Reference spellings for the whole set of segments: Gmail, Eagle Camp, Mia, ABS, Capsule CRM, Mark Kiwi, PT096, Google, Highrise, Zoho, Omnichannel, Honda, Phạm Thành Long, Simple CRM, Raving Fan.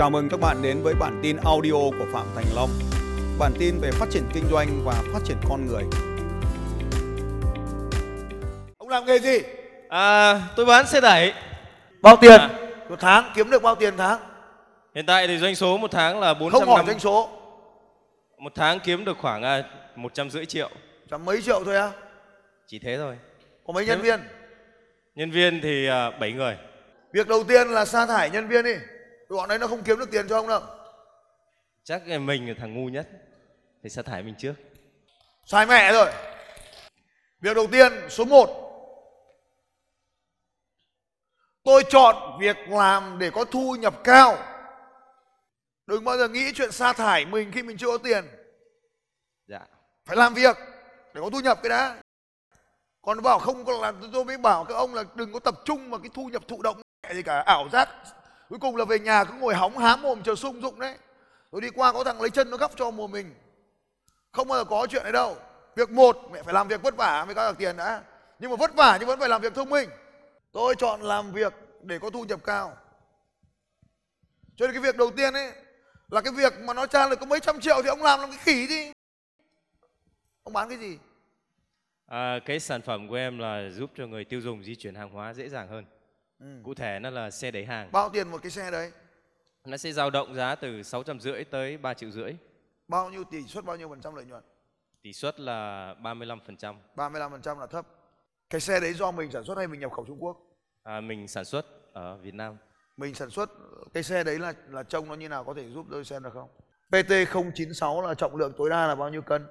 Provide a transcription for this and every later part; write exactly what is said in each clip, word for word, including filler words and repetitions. Chào mừng các bạn đến với bản tin audio của Phạm Thành Long. Bản tin về phát triển kinh doanh và phát triển con người. Ông làm nghề gì? À, tôi bán xe đẩy. Bao tiền? À. Một tháng kiếm được bao tiền tháng? Hiện tại thì doanh số một tháng là bốn trăm năm mươi. Không hỏi doanh số. Một tháng kiếm được khoảng một trăm rưỡi triệu. Trăm mấy triệu thôi á? À? Chỉ thế thôi. Có mấy nhân thế... viên? Nhân viên thì bảy người. Việc đầu tiên là sa thải nhân viên đi. Bọn đấy nó không kiếm được tiền cho ông đâu. Chắc mình là thằng ngu nhất, phải sa thải mình trước. Sai mẹ rồi. Việc đầu tiên số một, tôi chọn việc làm để có thu nhập cao. Đừng bao giờ nghĩ chuyện sa thải mình khi mình chưa có tiền. Dạ. Phải làm việc để có thu nhập cái đã. Còn nó bảo không có làm, tôi mới bảo các ông là đừng có tập trung vào cái thu nhập thụ động mẹ gì cả, ảo giác. Cuối cùng là về nhà cứ ngồi hóng hám mồm chờ sung dụng đấy. Rồi đi qua có thằng lấy chân nó gắp cho mồm mình. Không bao giờ có chuyện đấy đâu. Việc một, mẹ phải làm việc vất vả mới có được tiền đã. Nhưng mà vất vả nhưng vẫn phải làm việc thông minh. Tôi chọn làm việc để có thu nhập cao. Cho nên cái việc đầu tiên ấy là cái việc mà nó tra được có mấy trăm triệu thì ông làm làm cái khỉ gì. Ông bán cái gì? À, cái sản phẩm của em là giúp cho người tiêu dùng di chuyển hàng hóa dễ dàng hơn. Ừ. Cụ thể nó là xe đẩy hàng. Bao tiền một cái xe đấy? Nó sẽ dao động giá từ sáu trăm rưỡi tới ba triệu rưỡi. Bao nhiêu tỷ suất, bao nhiêu phần trăm lợi nhuận? Tỷ suất là ba mươi lăm phần trăm. ba mươi lăm phần trăm là thấp. Cái xe đấy do mình sản xuất hay mình nhập khẩu Trung Quốc? À, mình sản xuất ở Việt Nam. Mình sản xuất cái xe đấy là là trông nó như nào, có thể giúp tôi xem được không? P T không chín sáu là trọng lượng tối đa là bao nhiêu cân?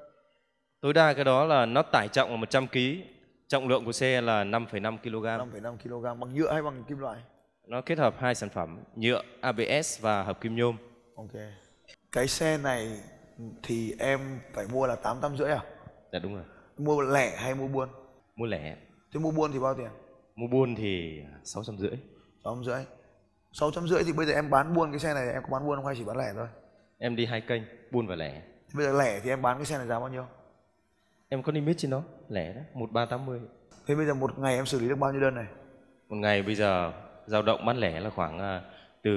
Tối đa cái đó là nó tải trọng là một trăm ki lô gam. Trọng lượng của xe là năm phẩy năm ki lô gam. năm phẩy năm ki lô gam bằng nhựa hay bằng kim loại? Nó kết hợp hai sản phẩm, nhựa A B S và hợp kim nhôm. Ok. Cái xe này thì em phải mua là tám tám rưỡi à? Dạ đúng rồi. Mua lẻ hay mua buôn? Mua lẻ. Thế mua buôn thì bao tiền? Mua buôn thì sáu trăm rưỡi. sáu trăm rưỡi. sáu trăm rưỡi thì bây giờ em bán buôn cái xe này em có bán buôn không hay chỉ bán lẻ thôi? Em đi hai kênh, buôn và lẻ. Thế bây giờ lẻ thì em bán cái xe này giá bao nhiêu? Em có limit trên đó, lẻ đó, một ba tám mươi. Thế bây giờ một ngày em xử lý được bao nhiêu đơn này? Một ngày bây giờ dao động bán lẻ là khoảng từ,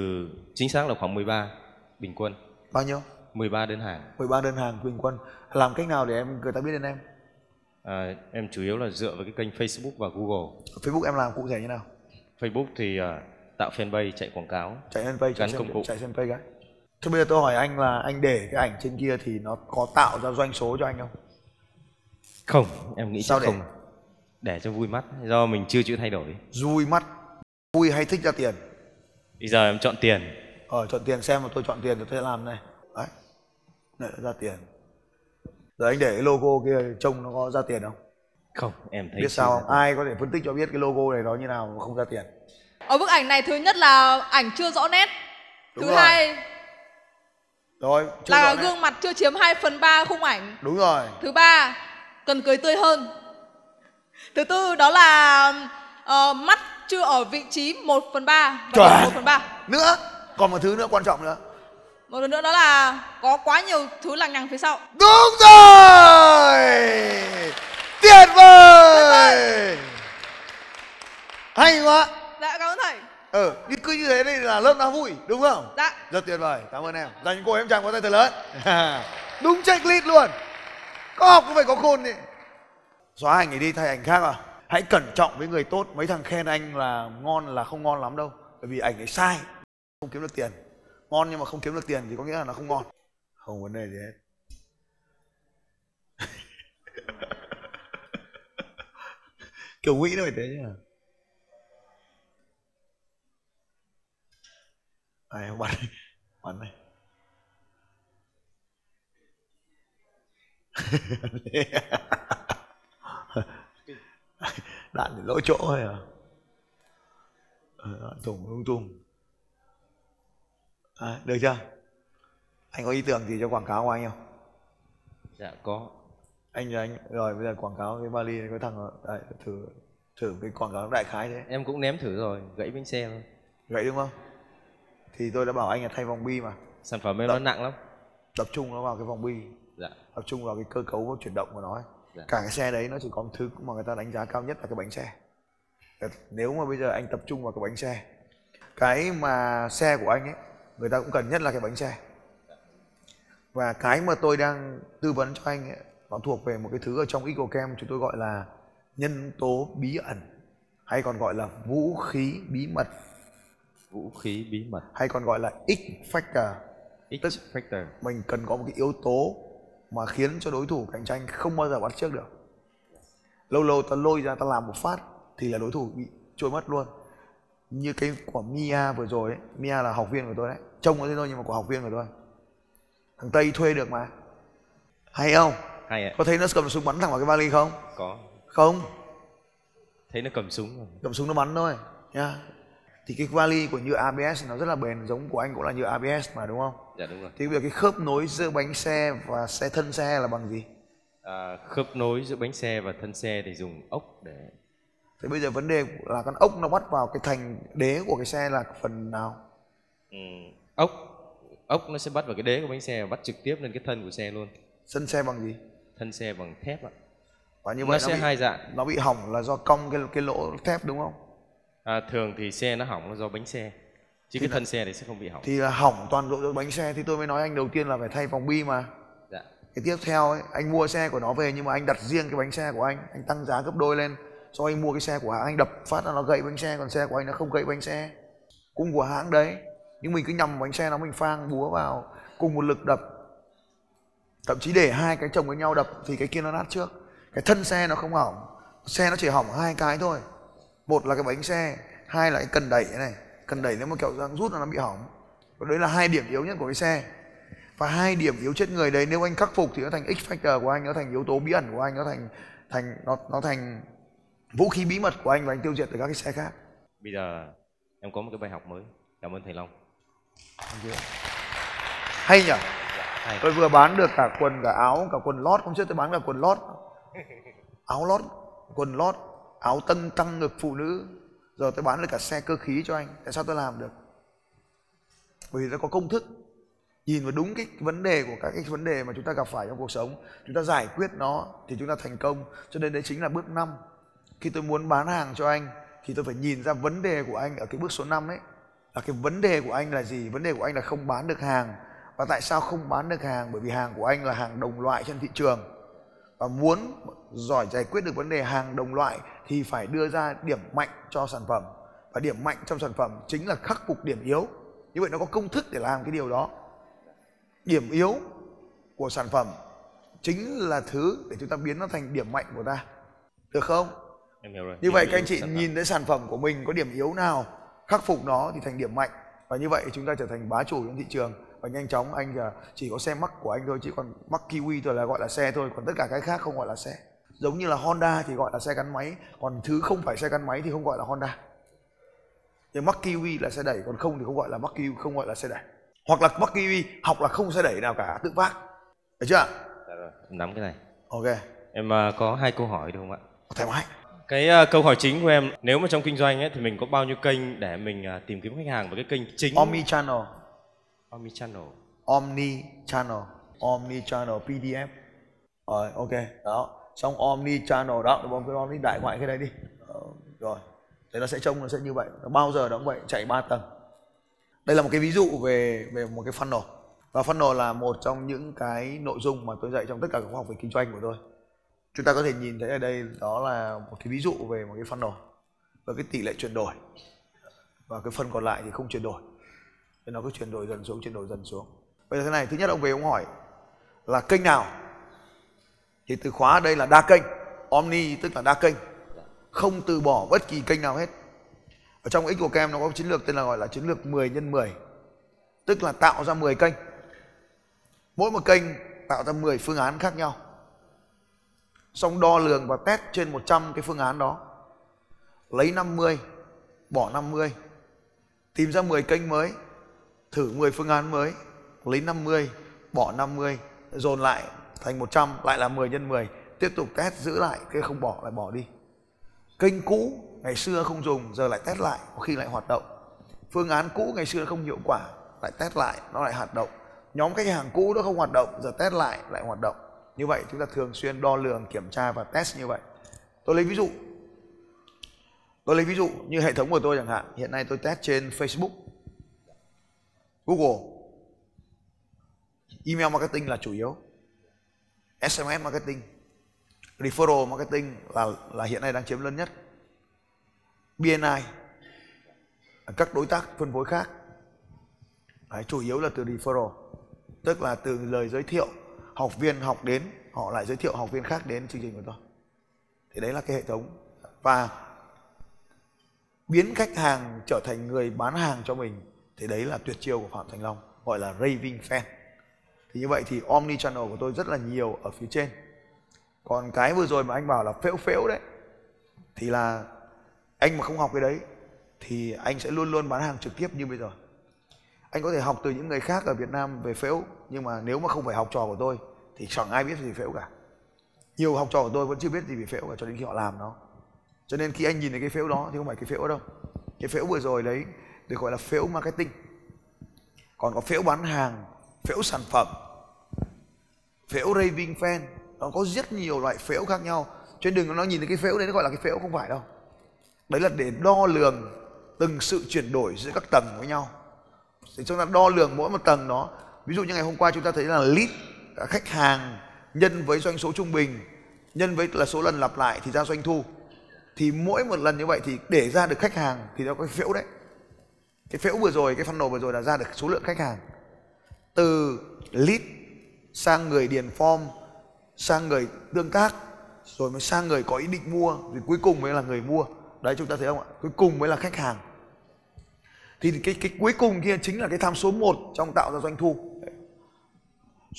chính xác là khoảng mười ba bình quân. Bao nhiêu? mười ba đơn hàng. mười ba đơn hàng bình quân. Làm cách nào để em người ta biết đến em? À, em chủ yếu là dựa vào cái kênh Facebook và Google. Facebook em làm cụ thể như nào? Facebook thì uh, tạo fanpage, chạy quảng cáo, chạy fanpage, gắn công cụ, chạy fanpage cái. Thế bây giờ tôi hỏi anh là anh để cái ảnh trên kia thì nó có tạo ra doanh số cho anh không? Không, em nghĩ sao chắc để? Không. Để cho vui mắt, do mình chưa chịu thay đổi. Vui mắt, vui hay thích ra tiền? Bây giờ em chọn tiền. Ờ, chọn tiền, xem mà tôi chọn tiền thì tôi sẽ làm này. Đấy, để ra tiền. Giờ anh để cái logo kia trông nó có ra tiền không? Không, em thấy biết sao không? Ai có thể phân tích cho biết cái logo này nó như nào mà không ra tiền? Ở bức ảnh này thứ nhất là ảnh chưa rõ nét. Đúng thứ rồi. Hai rồi, là gương mặt chưa chiếm hai phần ba khung ảnh. Đúng rồi. Thứ ba, cần cười tươi hơn. Thứ tư đó là uh, mắt chưa ở vị trí một phần ba. Một phần ba nữa. Còn một thứ nữa quan trọng nữa. Một thứ nữa đó là có quá nhiều thứ lằng nhằng phía sau. Đúng rồi. Tuyệt vời. Hay quá. Dạ cảm ơn thầy. Ừ, cứ như thế đây là lớp đã vui, đúng không? Dạ. Rất tuyệt vời, cảm ơn em. Dành cô em chàng có tay thật lớn. Đúng checklist luôn. Có học cũng phải có khôn đi. Xóa ảnh ấy đi, thay ảnh khác à? Hãy cẩn trọng với người tốt. Mấy thằng khen anh là ngon là không ngon lắm đâu. Bởi vì ảnh ấy sai, không kiếm được tiền. Ngon nhưng mà không kiếm được tiền thì có nghĩa là nó không ngon. Không vấn đề gì hết. Kiểu nghĩ nó phải thế chứ. Này không bắn đi. Bắn này. Đạn để lỗ chỗ thôi à? Thùng lung tung à, được chưa? Anh có ý tưởng gì cho quảng cáo của anh không? Dạ có. Anh anh rồi bây giờ quảng cáo cái vali này có thằng đấy, thử thử cái quảng cáo đại khái thế. Em cũng ném thử rồi, gãy bánh xe thôi. Gãy đúng không? Thì tôi đã bảo anh là thay vòng bi mà. Sản phẩm em nó nặng lắm. Tập trung nó vào cái vòng bi. Dạ. Tập trung vào cái cơ cấu và chuyển động của nó. Dạ. Cả cái xe đấy nó chỉ có một thứ mà người ta đánh giá cao nhất là cái bánh xe. Nếu mà bây giờ anh tập trung vào cái bánh xe, cái mà xe của anh ấy người ta cũng cần nhất là cái bánh xe. Và cái mà tôi đang tư vấn cho anh ấy, nó thuộc về một cái thứ ở trong Eagle Camp chúng tôi gọi là nhân tố bí ẩn, hay còn gọi là vũ khí bí mật. Vũ khí bí mật. Hay còn gọi là X-Factor. X-Factor. Mình cần có một cái yếu tố mà khiến cho đối thủ cạnh tranh không bao giờ bắt trước được. Lâu lâu ta lôi ra ta làm một phát thì là đối thủ bị trôi mất luôn. Như cái của Mia vừa rồi ấy, Mia là học viên của tôi đấy. Trông nó thế thôi nhưng mà của học viên của tôi. Thằng Tây thuê được mà. Hay không? Hay ạ. Có thấy nó cầm súng bắn thẳng vào cái vali không? Có. Không. Thấy nó cầm súng rồi. Cầm súng nó bắn thôi. Yeah. Thì cái vali của như a bê ét nó rất là bền, giống của anh cũng là như a bê ét mà đúng không? Dạ đúng rồi. Thì bây giờ cái khớp nối giữa bánh xe và xe thân xe là bằng gì? À, khớp nối giữa bánh xe và thân xe thì dùng ốc để... Thế bây giờ vấn đề là con ốc nó bắt vào cái thành đế của cái xe là phần nào? Ừ, ốc. Ốc nó sẽ bắt vào cái đế của bánh xe và bắt trực tiếp lên cái thân của xe luôn. Thân xe bằng gì? Thân xe bằng thép ạ. Và như vậy nó, nó sẽ bị, hai dạng. Nó bị hỏng là do cong cái, cái lỗ thép đúng không? À, thường thì xe nó hỏng là do bánh xe. Chứ thì cái là, thân xe thì sẽ không bị hỏng. Thì là hỏng toàn bộ do bánh xe. Thì tôi mới nói anh đầu tiên là phải thay vòng bi mà. Dạ. Cái tiếp theo ấy, anh mua xe của nó về nhưng mà anh đặt riêng cái bánh xe của anh. Anh tăng giá gấp đôi lên. Sau anh mua cái xe của hãng anh đập phát là nó gãy bánh xe, còn xe của anh nó không gãy bánh xe. Cũng của hãng đấy. Nhưng mình cứ nhầm bánh xe nó mình phang búa vào cùng một lực đập. Thậm chí để hai cái chồng với nhau đập thì cái kia nó nát trước. Cái thân xe nó không hỏng. Xe nó chỉ hỏng hai cái thôi. Một là cái bánh xe, hai là cái cần đẩy này. Cần đẩy nếu mà kéo răng rút là nó bị hỏng. Và đấy là hai điểm yếu nhất của cái xe. Và hai điểm yếu chết người đấy nếu anh khắc phục thì nó thành X-Factor của anh, nó thành yếu tố bí ẩn của anh, nó thành thành nó nó thành vũ khí bí mật của anh và anh tiêu diệt từ các cái xe khác. Bây giờ em có một cái bài học mới. Cảm ơn thầy Long. Hay nhỉ? Hay. Tôi vừa bán được cả quần cả áo, cả quần lót. Hôm trước tôi bán cả quần lót. Áo lót, quần lót, áo tân tăng ngực phụ nữ. Giờ tôi bán được cả xe cơ khí cho anh. Tại sao tôi làm được? Bởi vì nó có công thức. Nhìn vào đúng cái vấn đề của các cái vấn đề mà chúng ta gặp phải trong cuộc sống, chúng ta giải quyết nó thì chúng ta thành công. Cho nên đấy chính là bước năm. Khi tôi muốn bán hàng cho anh thì tôi phải nhìn ra vấn đề của anh ở cái bước số năm ấy. Là cái vấn đề của anh là gì? Vấn đề của anh là không bán được hàng. Và tại sao không bán được hàng? Bởi vì hàng của anh là hàng đồng loại trên thị trường. Và muốn giỏi giải quyết được vấn đề hàng đồng loại thì phải đưa ra điểm mạnh cho sản phẩm. Và điểm mạnh trong sản phẩm chính là khắc phục điểm yếu. Như vậy nó có công thức để làm cái điều đó. Điểm yếu của sản phẩm chính là thứ để chúng ta biến nó thành điểm mạnh của ta. Được không? Em hiểu rồi. Như vậy các anh chị nhìn thấy sản phẩm của mình có điểm yếu nào, khắc phục nó thì thành điểm mạnh. Và như vậy chúng ta trở thành bá chủ trong thị trường. Và nhanh chóng anh chỉ có xe Mark của anh thôi, chỉ còn Mark Kiwi thôi là gọi là xe thôi, còn tất cả cái khác không gọi là xe. Giống như là Honda thì gọi là xe gắn máy, còn thứ không phải xe gắn máy thì không gọi là Honda. Nhưng Mark Kiwi là xe đẩy, còn không thì không gọi là Mark Kiwi, không gọi là xe đẩy. Hoặc là Mark Kiwi học là không xe đẩy nào cả, tự vác. Được chưa? Dạ rồi, em nắm cái này. Ok. Em có hai câu hỏi được không ạ? Thoải mái. Cái uh, câu hỏi chính của em, nếu mà trong kinh doanh ấy, thì mình có bao nhiêu kênh để mình uh, tìm kiếm khách hàng với cái kênh chính? Omnichannel. Omnichannel. Omnichannel. Omnichannel pê đê ép. Rồi, ok. Đó. Xong Omnichannel đó, đúng không? Cái Omni đại ngoại cái đấy đi. Ờ, rồi. Thế nó sẽ trông nó sẽ như vậy. Nó bao giờ nó cũng vậy, chạy ba tầng. Đây là một cái ví dụ về về một cái funnel. Và funnel là một trong những cái nội dung mà tôi dạy trong tất cả các khóa học về kinh doanh của tôi. Chúng ta có thể nhìn thấy ở đây đó là một cái ví dụ về một cái funnel và cái tỷ lệ chuyển đổi, và cái phần còn lại thì không chuyển đổi, nên nó cứ chuyển đổi dần xuống, chuyển đổi dần xuống. Bây giờ thế này, thứ nhất ông về ông hỏi là kênh nào, thì từ khóa ở đây là đa kênh, omni tức là đa kênh, không từ bỏ bất kỳ kênh nào hết. Ở trong Eagle Camp nó có chiến lược tên là gọi là chiến lược mười nhân mười, tức là tạo ra mười kênh, mỗi một kênh tạo ra mười phương án khác nhau. Xong đo lường và test trên một trăm cái phương án đó. Lấy năm mươi, bỏ năm mươi. Tìm ra mười kênh mới, thử mười phương án mới. Lấy năm mươi, bỏ năm mươi, dồn lại thành một trăm, lại là mười nhân mười. Tiếp tục test giữ lại, cái không bỏ lại bỏ đi. Kênh cũ ngày xưa không dùng, giờ lại test lại, có khi lại hoạt động. Phương án cũ ngày xưa không hiệu quả, lại test lại, nó lại hoạt động. Nhóm khách hàng cũ nó không hoạt động, giờ test lại, lại hoạt động. Như vậy chúng ta thường xuyên đo lường, kiểm tra và test như vậy. Tôi lấy ví dụ. Tôi lấy ví dụ như hệ thống của tôi chẳng hạn. Hiện nay tôi test trên Facebook. Google. Email marketing là chủ yếu. ét em ét marketing, referral marketing là là hiện nay đang chiếm lớn nhất. bê en i, các đối tác phân phối khác. Đấy, chủ yếu là từ referral, tức là từ lời giới thiệu, học viên học đến, họ lại giới thiệu học viên khác đến chương trình của tôi. Thì đấy là cái hệ thống. Và biến khách hàng trở thành người bán hàng cho mình, thì đấy là tuyệt chiêu của Phạm Thành Long, gọi là Raving Fan. Thì như vậy thì Omnichannel của tôi rất là nhiều ở phía trên. Còn cái vừa rồi mà anh bảo là phễu phễu đấy, thì là anh mà không học cái đấy thì anh sẽ luôn luôn bán hàng trực tiếp như bây giờ. Anh có thể học từ những người khác ở Việt Nam về phễu, nhưng mà nếu mà không phải học trò của tôi thì chẳng ai biết gì phễu cả. Nhiều học trò của tôi vẫn chưa biết gì về phễu cả cho đến khi họ làm nó. Cho nên khi anh nhìn thấy cái phễu đó thì không phải cái phễu đâu. Cái phễu vừa rồi đấy được gọi là phễu marketing. Còn có phễu bán hàng, phễu sản phẩm, phễu raving fan, nó có rất nhiều loại phễu khác nhau. Chứ đừng nó nhìn thấy cái phễu đấy nó gọi là cái phễu, không phải đâu. Đấy là để đo lường từng sự chuyển đổi giữa các tầng với nhau. Thì chúng ta đo lường mỗi một tầng đó. Ví dụ như ngày hôm qua chúng ta thấy là lead, khách hàng nhân với doanh số trung bình nhân với là số lần lặp lại thì ra doanh thu. Thì mỗi một lần như vậy thì để ra được khách hàng thì nó có cái phễu đấy. Cái phễu vừa rồi, cái funnel vừa rồi là ra được số lượng khách hàng. Từ lead sang người điền form, sang người tương tác, rồi mới sang người có ý định mua, rồi cuối cùng mới là người mua. Đấy, chúng ta thấy không ạ? Cuối cùng mới là khách hàng. Thì cái, cái cuối cùng kia chính là cái tham số một trong tạo ra doanh thu. Đấy.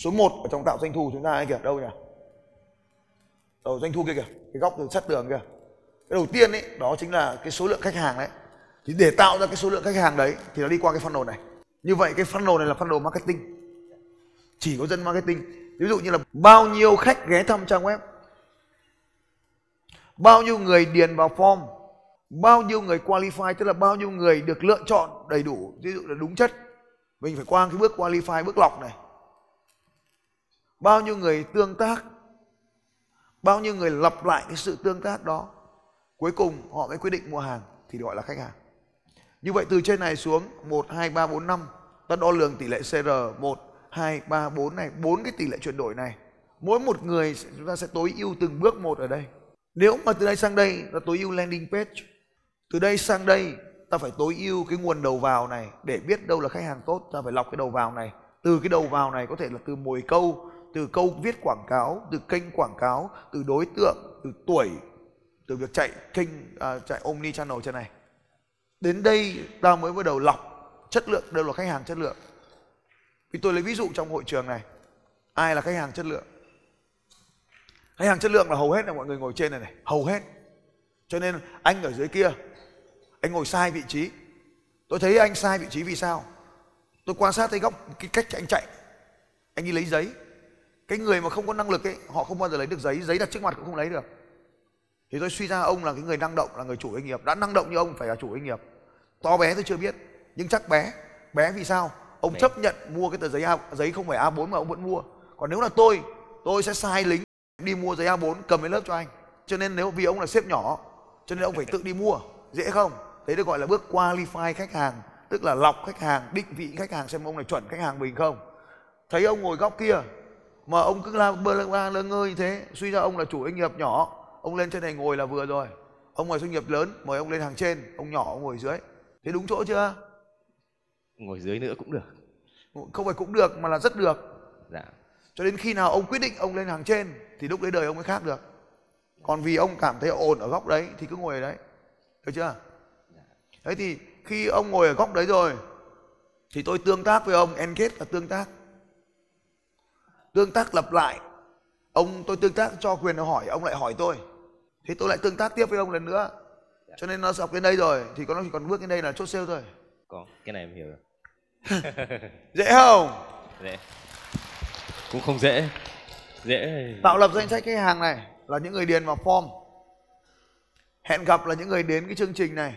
Số một ở trong tạo doanh thu chúng ta ấy kìa, đâu nhỉ? Ở doanh thu kia kìa, cái góc từ sát tường kìa. Cái đầu tiên ấy, đó chính là cái số lượng khách hàng đấy. Thì để tạo ra cái số lượng khách hàng đấy thì nó đi qua cái funnel này. Như vậy cái funnel này là funnel marketing. Chỉ có dân marketing. Ví dụ như là bao nhiêu khách ghé thăm trang web, bao nhiêu người điền vào form, bao nhiêu người qualify, tức là bao nhiêu người được lựa chọn đầy đủ, ví dụ là đúng chất. Mình phải qua cái bước qualify, bước lọc này. Bao nhiêu người tương tác, bao nhiêu người lặp lại cái sự tương tác đó. Cuối cùng họ mới quyết định mua hàng thì gọi là khách hàng. Như vậy từ trên này xuống một, hai, ba, bốn, năm. Ta đo lường tỷ lệ xê rờ một, hai, ba, bốn này, bốn cái tỷ lệ chuyển đổi này. Mỗi một người chúng ta sẽ tối ưu từng bước một ở đây. Nếu mà từ đây sang đây là tối ưu landing page. Từ đây sang đây ta phải tối ưu cái nguồn đầu vào này. Để biết đâu là khách hàng tốt ta phải lọc cái đầu vào này. Từ cái đầu vào này có thể là từ mồi câu, từ câu viết quảng cáo, từ kênh quảng cáo, từ đối tượng, từ tuổi, từ việc chạy kênh à, chạy Omnichannel trên này. Đến đây ta mới bắt đầu lọc chất lượng, đâu là khách hàng chất lượng. Vì tôi lấy ví dụ trong hội trường này, ai là khách hàng chất lượng? Khách hàng chất lượng là hầu hết là mọi người ngồi trên này này, hầu hết. Cho nên anh ở dưới kia, anh ngồi sai vị trí. Tôi thấy anh sai vị trí vì sao? Tôi quan sát thấy góc, cái cách anh chạy, anh đi lấy giấy. Cái người mà không có năng lực ấy, họ không bao giờ lấy được giấy, giấy đặt trước mặt cũng không lấy được. Thì tôi suy ra ông là cái người năng động, là người chủ doanh nghiệp. Đã năng động như ông phải là chủ doanh nghiệp. To bé tôi chưa biết, nhưng chắc bé. Bé vì sao? Ông bé chấp nhận mua cái tờ giấy A, giấy không phải A bốn mà ông vẫn mua. Còn nếu là tôi, tôi sẽ sai lính đi mua giấy A bốn cầm lên lớp cho anh. Cho nên nếu vì ông là sếp nhỏ, cho nên ông phải tự đi mua, dễ không? Thế được gọi là bước qualify khách hàng, tức là lọc khách hàng, định vị khách hàng xem ông này chuẩn khách hàng mình không. Thấy ông ngồi góc kia mà ông cứ la bơ lơ ngơ như thế, suy ra ông là chủ doanh nghiệp nhỏ. Ông lên trên này ngồi là vừa rồi. Ông là doanh nghiệp lớn, mời ông lên hàng trên. Ông nhỏ, ông ngồi dưới. Thế đúng chỗ chưa? Ngồi dưới nữa cũng được. Không phải cũng được mà là rất được. Dạ. Cho đến khi nào ông quyết định ông lên hàng trên thì lúc đấy đời ông mới khác được. Còn vì ông cảm thấy ồn ở góc đấy thì cứ ngồi ở đấy. Được chưa? Dạ. Thế thì khi ông ngồi ở góc đấy rồi thì tôi tương tác với ông. Engage là tương tác. Tương tác lặp lại. Ông tôi tương tác cho quyền hỏi, ông lại hỏi tôi. Thế tôi lại tương tác tiếp với ông lần nữa. Cho nên nó sọc đến đây rồi thì nó chỉ còn bước đến đây là chốt sale thôi. Có, cái này em hiểu rồi. Dễ không? Dễ. Cũng không dễ. Dễ. Tạo lập danh sách khách hàng này là những người điền vào form. Hẹn gặp là những người đến cái chương trình này.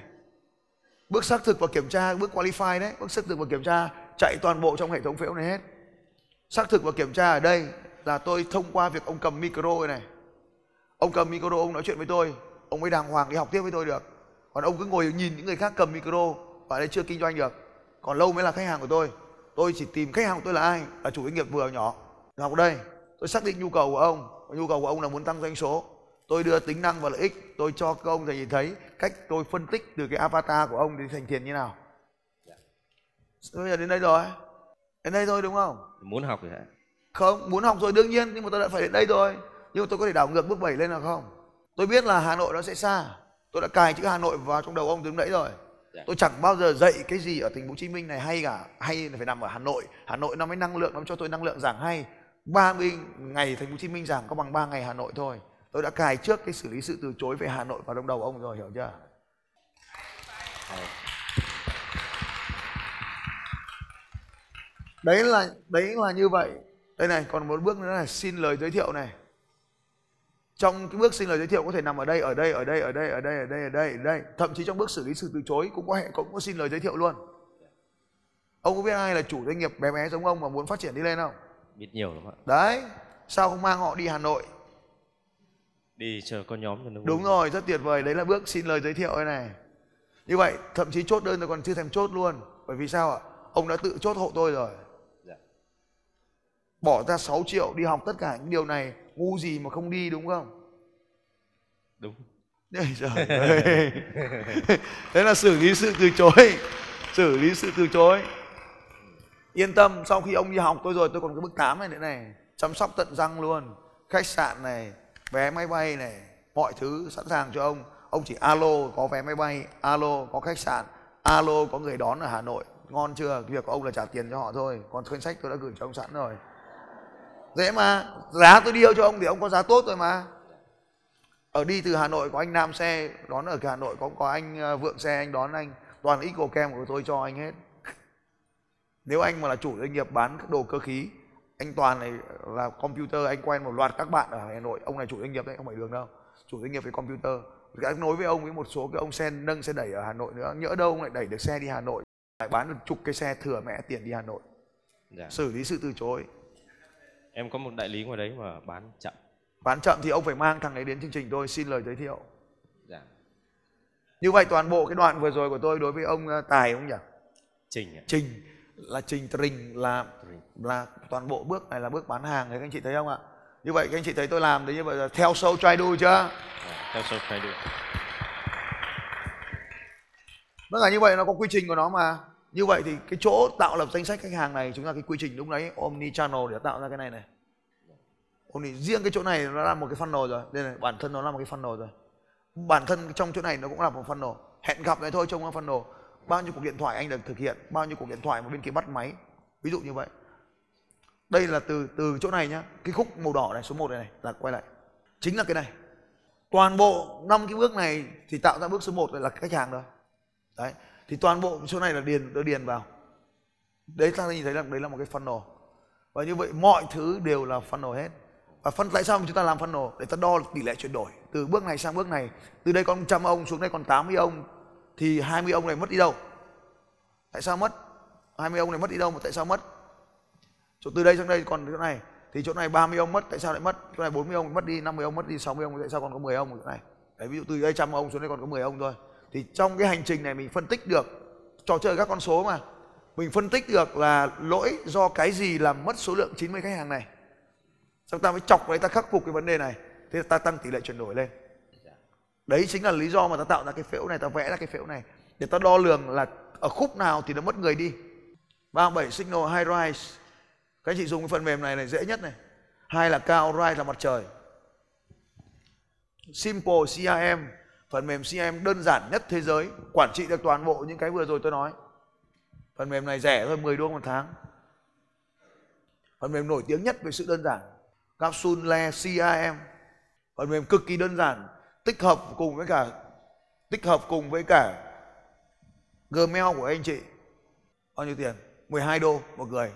Bước xác thực và kiểm tra, bước qualify đấy, bước xác thực và kiểm tra chạy toàn bộ trong hệ thống phễu này hết. Xác thực và kiểm tra ở đây là tôi thông qua việc ông cầm micro này. Ông cầm micro, ông nói chuyện với tôi, ông mới đàng hoàng đi học tiếp với tôi được. Còn ông cứ ngồi nhìn những người khác cầm micro và đây chưa kinh doanh được. Còn lâu mới là khách hàng của tôi. Tôi chỉ tìm khách hàng tôi là ai, là chủ doanh nghiệp vừa nhỏ. Học đây, tôi xác định nhu cầu của ông. Nhu cầu của ông là muốn tăng doanh số. Tôi đưa tính năng và lợi ích, tôi cho các ông nhìn thấy cách tôi phân tích từ cái avatar của ông thì thành tiền như nào. Bây giờ đến đây rồi, đến đây thôi đúng không? Muốn học thì hả? Không, muốn học rồi đương nhiên, nhưng mà tôi đã phải đến đây rồi. Nhưng mà tôi có thể đảo ngược bước bảy lên là không? Tôi biết là Hà Nội nó sẽ xa. Tôi đã cài chữ Hà Nội vào trong đầu ông từ lúc nãy rồi. Tôi chẳng bao giờ dạy cái gì ở thành phố Hồ Chí Minh này hay cả, hay phải nằm ở Hà Nội. Hà Nội nó mới năng lượng, nó cho tôi năng lượng giảng hay. ba mươi ngày thành phố Hồ Chí Minh giảng có bằng ba ngày Hà Nội thôi. Tôi đã cài trước cái xử lý sự từ chối về Hà Nội vào trong đầu ông rồi, hiểu chưa? Đấy là đấy là như vậy. Đây này, còn một bước nữa là xin lời giới thiệu này. Trong cái bước xin lời giới thiệu có thể nằm ở đây, ở đây, ở đây, ở đây, ở đây, ở đây, ở đây, ở đây. Thậm chí trong bước xử lý sự từ chối cũng có cũng có xin lời giới thiệu luôn. Ông có biết ai là chủ doanh nghiệp bé bé giống ông mà muốn phát triển đi lên không? Biết nhiều lắm ạ. Đấy, sao không mang họ đi Hà Nội? Đi chờ con nhóm cho nó. Đúng rồi, rất tuyệt vời. Đấy là bước xin lời giới thiệu đây này. Như vậy, thậm chí chốt đơn tôi còn chưa thèm chốt luôn. Bởi vì sao ạ? Ông đã tự chốt hộ tôi rồi. Bỏ ra sáu triệu đi học tất cả những điều này, ngu gì mà không đi, đúng không? Đúng. Trời ơi. Thế là xử lý sự từ chối. Xử lý sự từ chối. Yên tâm, sau khi ông đi học tôi rồi, tôi còn cái bước tám này nữa này. Chăm sóc tận răng luôn. Khách sạn này, vé máy bay này, mọi thứ sẵn sàng cho ông. Ông chỉ alo có vé máy bay, alo có khách sạn, alo có người đón ở Hà Nội. Ngon chưa? Việc của ông là trả tiền cho họ thôi. Còn cuốn sách tôi đã gửi cho ông sẵn rồi. Dễ mà, giá tôi điêu cho ông thì ông có giá tốt rồi mà. Ở đi từ Hà Nội có anh Nam xe, đón ở Hà Nội có có anh Vượng xe, anh đón anh. Toàn Eagle Camp của tôi cho anh hết. Nếu anh mà là chủ doanh nghiệp bán các đồ cơ khí, anh Toàn này là computer, anh quen một loạt các bạn ở Hà Nội. Ông này chủ doanh nghiệp đấy, không phải đường đâu. Chủ doanh nghiệp về computer. Anh nối với ông với một số cái ông xe nâng xe đẩy ở Hà Nội nữa. Nhỡ đâu ông lại đẩy được xe đi Hà Nội. Lại bán được chục cái xe thừa mẹ tiền đi Hà Nội. Dạ. Xử lý sự từ chối. Em có một đại lý ngoài đấy mà bán chậm. Bán chậm thì ông phải mang thằng ấy đến chương trình tôi xin lời giới thiệu. Dạ. Như vậy toàn bộ cái đoạn vừa rồi của tôi đối với ông Tài không nhỉ? Trình. Trình là trình trình là là toàn bộ bước này là bước bán hàng đấy, các anh chị thấy không ạ? Như vậy các anh chị thấy tôi làm đấy, như vậy là theo show try do chưa? Dạ, theo show try do. Tất cả như vậy nó có quy trình của nó mà. Như vậy thì cái chỗ tạo lập danh sách khách hàng này, chúng ta cái quy trình lúc nãy Omnichannel để tạo ra cái này này. Omni, riêng cái chỗ này nó là một cái funnel rồi. Đây này, bản thân nó là một cái funnel rồi. Bản thân trong chỗ này nó cũng là một funnel. Hẹn gặp này thôi trong cái funnel. Bao nhiêu cuộc điện thoại anh được thực hiện, bao nhiêu cuộc điện thoại mà bên kia bắt máy. Ví dụ như vậy. Đây là từ từ chỗ này nhá. Cái khúc màu đỏ này, số một này này là quay lại. Chính là cái này. Toàn bộ năm cái bước này thì tạo ra bước số một là khách hàng rồi. Đấy, thì toàn bộ chỗ này là điền tôi điền vào. Đấy ta nhìn thấy là đấy là một cái funnel. Và như vậy mọi thứ đều là funnel hết. Và phân tại sao chúng ta làm funnel? Để ta đo tỷ lệ chuyển đổi. Từ bước này sang bước này, từ đây còn một trăm ông xuống đây còn tám mươi ông thì hai mươi ông này mất đi đâu? Tại sao mất? hai mươi ông này mất đi đâu mà tại sao mất? Chỗ từ đây sang đây còn chỗ này thì chỗ này ba mươi ông mất, tại sao lại mất? Chỗ này bốn mươi ông mất đi, năm mươi ông mất đi, sáu mươi ông tại sao còn có mười ông ở chỗ này? Đấy ví dụ từ đây một trăm ông xuống đây còn có mười ông thôi. Thì trong cái hành trình này mình phân tích được, trò chơi các con số mà, mình phân tích được là lỗi do cái gì làm mất số lượng chín mươi khách hàng này. Xong ta mới chọc đấy, ta khắc phục cái vấn đề này, thế ta tăng tỷ lệ chuyển đổi lên. Đấy chính là lý do mà ta tạo ra cái phễu này, ta vẽ ra cái phễu này để ta đo lường là ở khúc nào thì nó mất người đi. ba mươi bảy Signal Highrise, các anh chị dùng cái phần mềm này này dễ nhất này. Hai là cao, Rise là mặt trời. Simple xê rờ em, phần mềm xê rờ em đơn giản nhất thế giới, quản trị được toàn bộ những cái vừa rồi tôi nói. Phần mềm này rẻ thôi, mười đô một tháng. Phần mềm nổi tiếng nhất về sự đơn giản, Capsule xê rờ em. Phần mềm cực kỳ đơn giản, tích hợp cùng với cả tích hợp cùng với cả Gmail của anh chị. Bao nhiêu tiền? mười hai đô một người.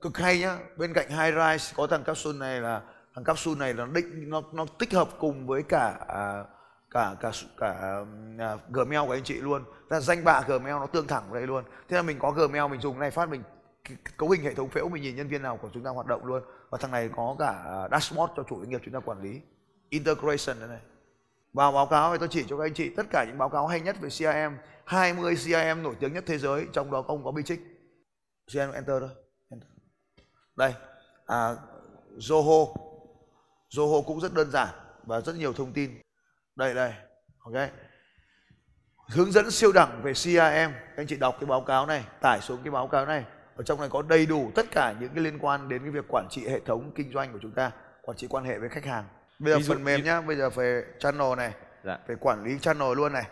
Cực hay nhá. Bên cạnh Highrise có thằng Capsule này là thằng Capsule này là định nó nó tích hợp cùng với cả à, cả cả cả uh, Gmail của anh chị luôn. Là danh bạ Gmail nó tương thẳng vào đây luôn. Thế là mình có Gmail, mình dùng cái này phát mình cấu hình hệ thống phễu, mình nhìn nhân viên nào của chúng ta hoạt động luôn. Và thằng này có cả dashboard cho chủ doanh nghiệp chúng ta quản lý. Integration đây này. Vào báo cáo thì tôi chỉ cho các anh chị tất cả những báo cáo hay nhất về xê rờ em, hai mươi xê rờ em nổi tiếng nhất thế giới, trong đó ông có bi trích. Chị em enter thôi. Enter. Đây, à, Zoho. Zoho cũng rất đơn giản và rất nhiều thông tin. Đây đây, ok. Hướng dẫn siêu đẳng về xê rờ em. Các anh chị đọc cái báo cáo này, tải xuống cái báo cáo này. Ở trong này có đầy đủ tất cả những cái liên quan đến cái việc quản trị hệ thống kinh doanh của chúng ta, quản trị quan hệ với khách hàng. Bây giờ ví dụ phần mềm như... nhá, bây giờ về channel này, dạ. Phải quản lý channel luôn này,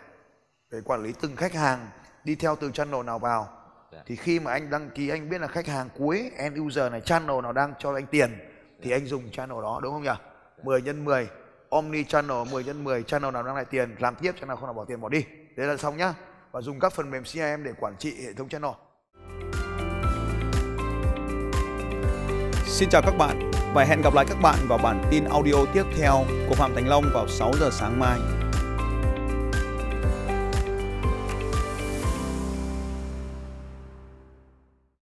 phải quản lý từng khách hàng đi theo từ channel nào vào. Dạ. Thì khi mà anh đăng ký anh biết là khách hàng cuối end user này channel nào đang cho anh tiền, dạ. Thì anh dùng channel đó đúng không nhỉ? Dạ. mười nhân mười, omni channel mười nhân mười, channel nào đang lại tiền làm tiếp, channel nào không nào bỏ tiền bỏ đi. Đấy là xong nhá. Và dùng các phần mềm xê rờ em để quản trị hệ thống channel. Xin chào các bạn và hẹn gặp lại các bạn vào bản tin audio tiếp theo của Phạm Thành Long vào sáu giờ sáng mai.